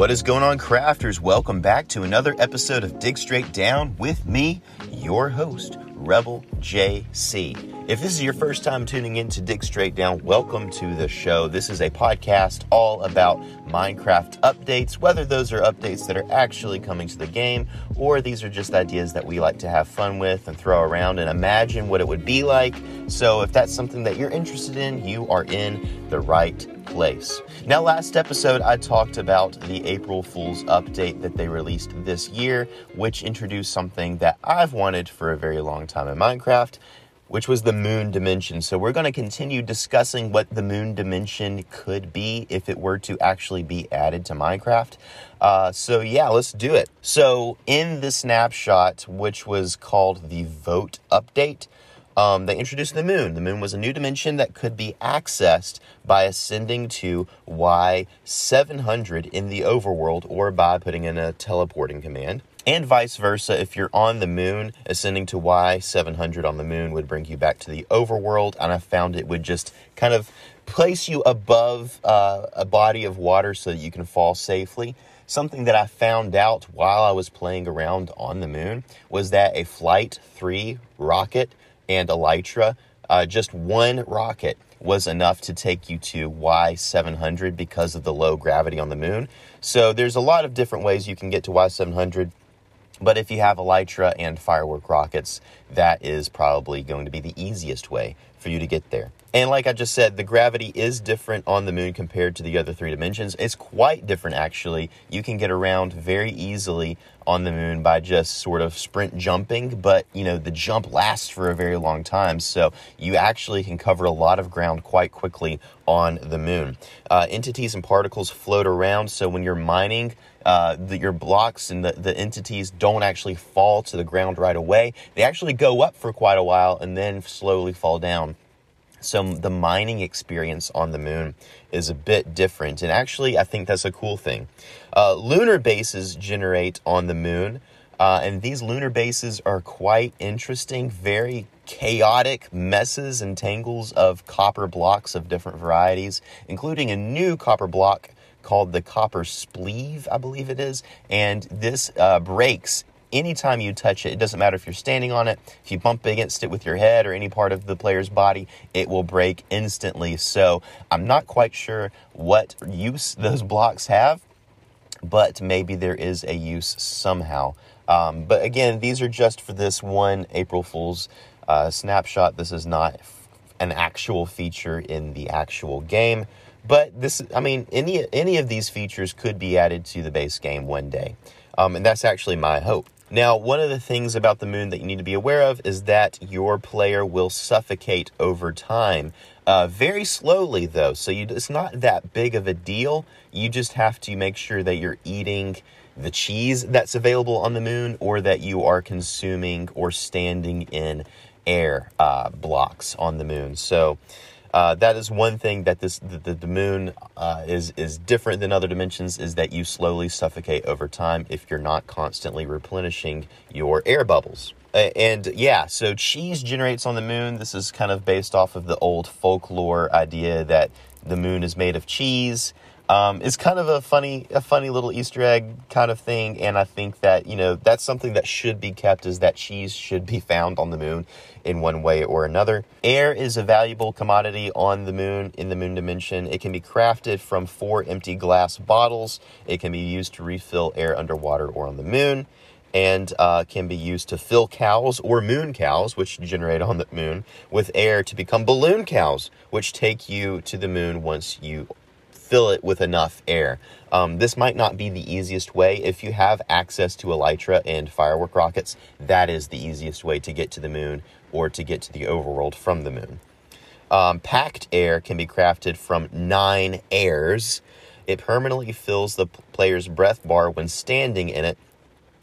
What is going on, crafters? Welcome back to another episode of Dig Straight Down with me, your host, Rebel JC. If this is your first time tuning in to Dig Straight Down, welcome to the show. This is a podcast all about Minecraft updates, whether those are updates that are actually coming to the game, or these are just ideas that we like to have fun with and throw around and imagine what it would be like. So if that's something that you're interested in, you are in the right place. Now, last episode, I talked about the April Fool's update that they released this year, which introduced something that I've wanted for a very long time in Minecraft, which was the Moon Dimension. So we're going to continue discussing what the Moon Dimension could be if it were to actually be added to Minecraft. So let's do it. So in the snapshot, which was called the Vote Update, they introduced the moon. The moon was a new dimension that could be accessed by ascending to Y700 in the overworld or by putting in a teleporting command. And vice versa, if you're on the moon, ascending to Y700 on the moon would bring you back to the overworld. And I found it would just kind of place you above a body of water so that you can fall safely. Something that I found out while I was playing around on the moon was that a Flight 3 rocket and Elytra, just one rocket was enough to take you to Y700 because of the low gravity on the moon. So there's a lot of different ways you can get to Y700, but if you have Elytra and firework rockets, that is probably going to be the easiest way for you to get there. And like I just said, the gravity is different on the moon compared to the other three dimensions. It's quite different, actually. You can get around very easily on the moon by just sort of sprint jumping, but you know, the jump lasts for a very long time, so you actually can cover a lot of ground quite quickly on the moon. Entities and particles float around, so when you're mining, your blocks and the entities don't actually fall to the ground right away. They actually go up for quite a while and then slowly fall down. So the mining experience on the moon is a bit different. And actually, I think that's a cool thing. Lunar bases generate on the moon. And these lunar bases are quite interesting, very chaotic messes and tangles of copper blocks of different varieties, including a new copper block called the copper spleeve, I believe it is. And this breaks anytime you touch it. It doesn't matter if you're standing on it, if you bump against it with your head or any part of the player's body, it will break instantly. So I'm not quite sure what use those blocks have, but maybe there is a use somehow. But again, these are just for this one April Fool's snapshot. This is not an actual feature in the actual game. But this, I mean, any of these features could be added to the base game one day. And that's actually my hope. Now, one of the things about the moon that you need to be aware of is that your player will suffocate over time. Very slowly, though, so it's not that big of a deal. You just have to make sure that you're eating the cheese that's available on the moon or that you are consuming or standing in air blocks on the moon. So that is one thing that the moon is different than other dimensions, is that you slowly suffocate over time if you're not constantly replenishing your air bubbles. So cheese generates on the moon. This is kind of based off of the old folklore idea that the moon is made of cheese. It's kind of a funny little Easter egg kind of thing, and I think that, you know, that's something that should be kept, is that cheese should be found on the moon in one way or another. Air is a valuable commodity on the moon, in the moon dimension. It can be crafted from 4 empty glass bottles. It can be used to refill air underwater or on the moon, and can be used to fill cows or moon cows, which generate on the moon, with air to become balloon cows, which take you to the moon once you fill it with enough air. This might not be the easiest way. If you have access to Elytra and firework rockets, that is the easiest way to get to the moon or to get to the overworld from the moon. Packed air can be crafted from 9 airs. It permanently fills the player's breath bar when standing in it.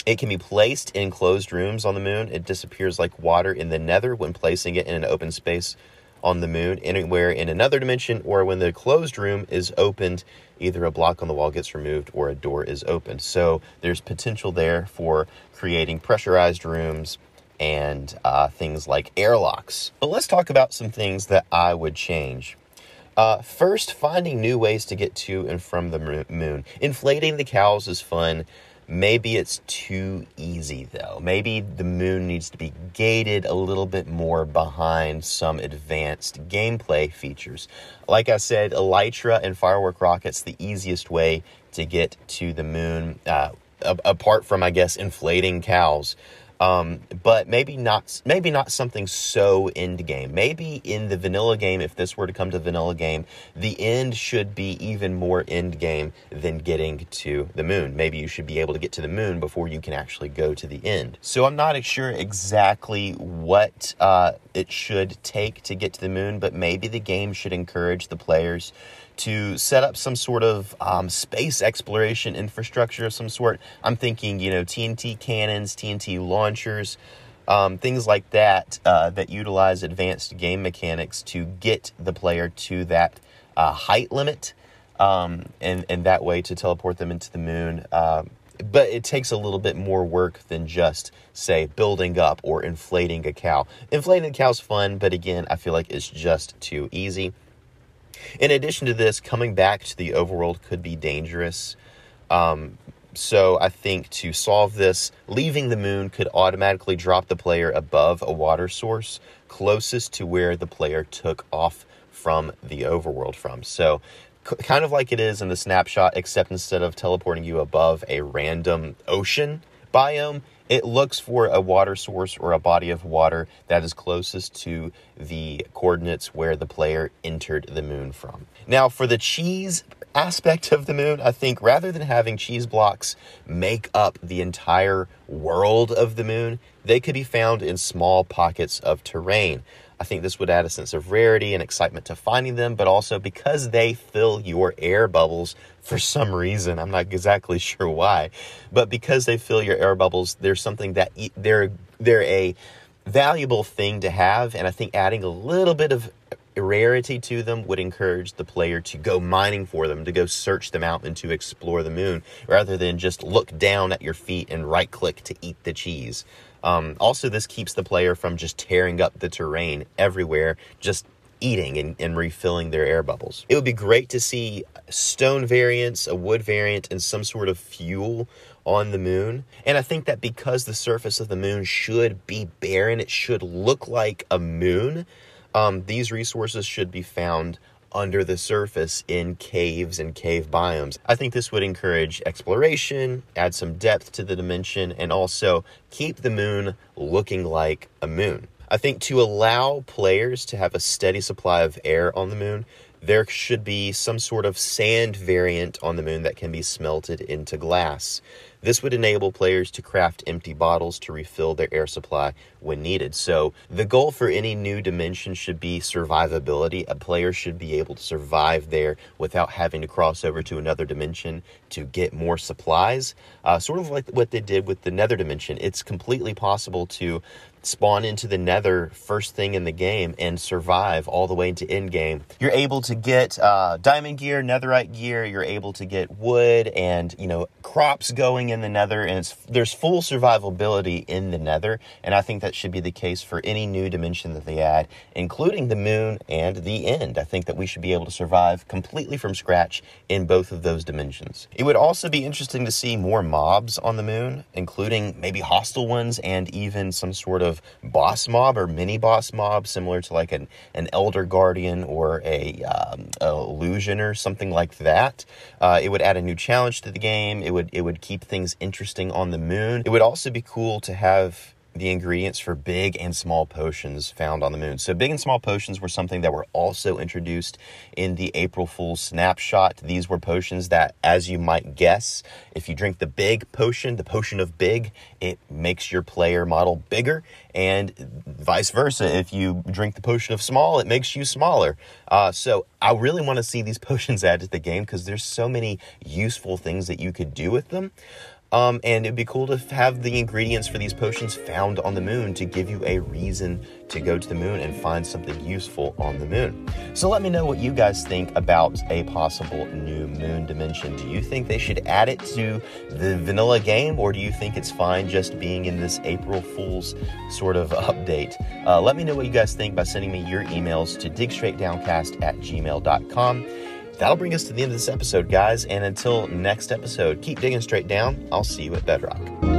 It can be placed in closed rooms on the moon. It disappears like water in the nether when placing it in an open space on the moon, anywhere in another dimension, or when the closed room is opened, either a block on the wall gets removed or a door is opened. So there's potential there for creating pressurized rooms and things like airlocks. But let's talk about some things that I would change. First, finding new ways to get to and from the moon. Inflating the cows is fun. Maybe it's too easy, though. Maybe the moon needs to be gated a little bit more behind some advanced gameplay features. Like I said, Elytra and Firework Rocket's the easiest way to get to the moon, apart from, I guess, inflating cows. But maybe not something so end game. Maybe in the vanilla game, if this were to come to vanilla game, the end should be even more end game than getting to the moon. Maybe you should be able to get to the moon before you can actually go to the end. So I'm not sure exactly what it should take to get to the moon, but maybe the game should encourage the players to set up some sort of space exploration infrastructure of some sort. I'm thinking, you know, TNT cannons, TNT launchers, things like that, that utilize advanced game mechanics to get the player to that height limit, and that way to teleport them into the moon. But it takes a little bit more work than just, say, building up or inflating a cow. Inflating a cow's fun, but again, I feel like it's just too easy. In addition to this, coming back to the overworld could be dangerous. So I think to solve this, leaving the moon could automatically drop the player above a water source closest to where the player took off from the overworld from. So kind of like it is in the snapshot, except instead of teleporting you above a random ocean biome, it looks for a water source or a body of water that is closest to the coordinates where the player entered the moon from. Now, for the cheese aspect of the moon, I think rather than having cheese blocks make up the entire world of the moon, they could be found in small pockets of terrain. I think this would add a sense of rarity and excitement to finding them, but also because they fill your air bubbles for some reason. I'm not exactly sure why, but because they fill your air bubbles, there's something that they're a valuable thing to have, and I think adding a little bit of rarity to them would encourage the player to go mining for them, to go search them out and to explore the moon, rather than just look down at your feet and right-click to eat the cheese. Also, this keeps the player from just tearing up the terrain everywhere, just eating and refilling their air bubbles. It would be great to see stone variants, a wood variant, and some sort of fuel on the moon. And I think that because the surface of the moon should be barren, it should look like a moon, these resources should be found under the surface in caves and cave biomes. I think this would encourage exploration, add some depth to the dimension, and also keep the moon looking like a moon. I think to allow players to have a steady supply of air on the moon, there should be some sort of sand variant on the moon that can be smelted into glass. This would enable players to craft empty bottles to refill their air supply when needed. So the goal for any new dimension should be survivability. A player should be able to survive there without having to cross over to another dimension to get more supplies. Sort of like what they did with the Nether dimension. It's completely possible to spawn into the Nether first thing in the game and survive all the way into end game. You're able to get diamond gear, netherite gear. You're able to get wood and, you know, crops going in the Nether, and there's full survivability in the Nether, and I think that should be the case for any new dimension that they add, including the moon and the end. I think that we should be able to survive completely from scratch in both of those dimensions. It would also be interesting to see more mobs on the moon, including maybe hostile ones and even some sort of boss mob or mini boss mob, similar to like an Elder Guardian or a Illusioner, something like that. It would add a new challenge to the game. It would keep things interesting on the moon. It would also be cool to have the ingredients for big and small potions found on the moon. So big and small potions were something that were also introduced in the April Fool's snapshot. These were potions that, as you might guess, if you drink the big potion, the potion of big, it makes your player model bigger, and vice versa. If you drink the potion of small, it makes you smaller. So I really want to see these potions added to the game because there's so many useful things that you could do with them. And it'd be cool to have the ingredients for these potions found on the moon to give you a reason to go to the moon and find something useful on the moon. So let me know what you guys think about a possible new moon dimension. Do you think they should add it to the vanilla game, or do you think it's fine just being in this April Fool's sort of update? Let me know what you guys think by sending me your emails to digstraightdowncast@gmail.com. That'll bring us to the end of this episode, guys. And until next episode, keep digging straight down. I'll see you at Bedrock.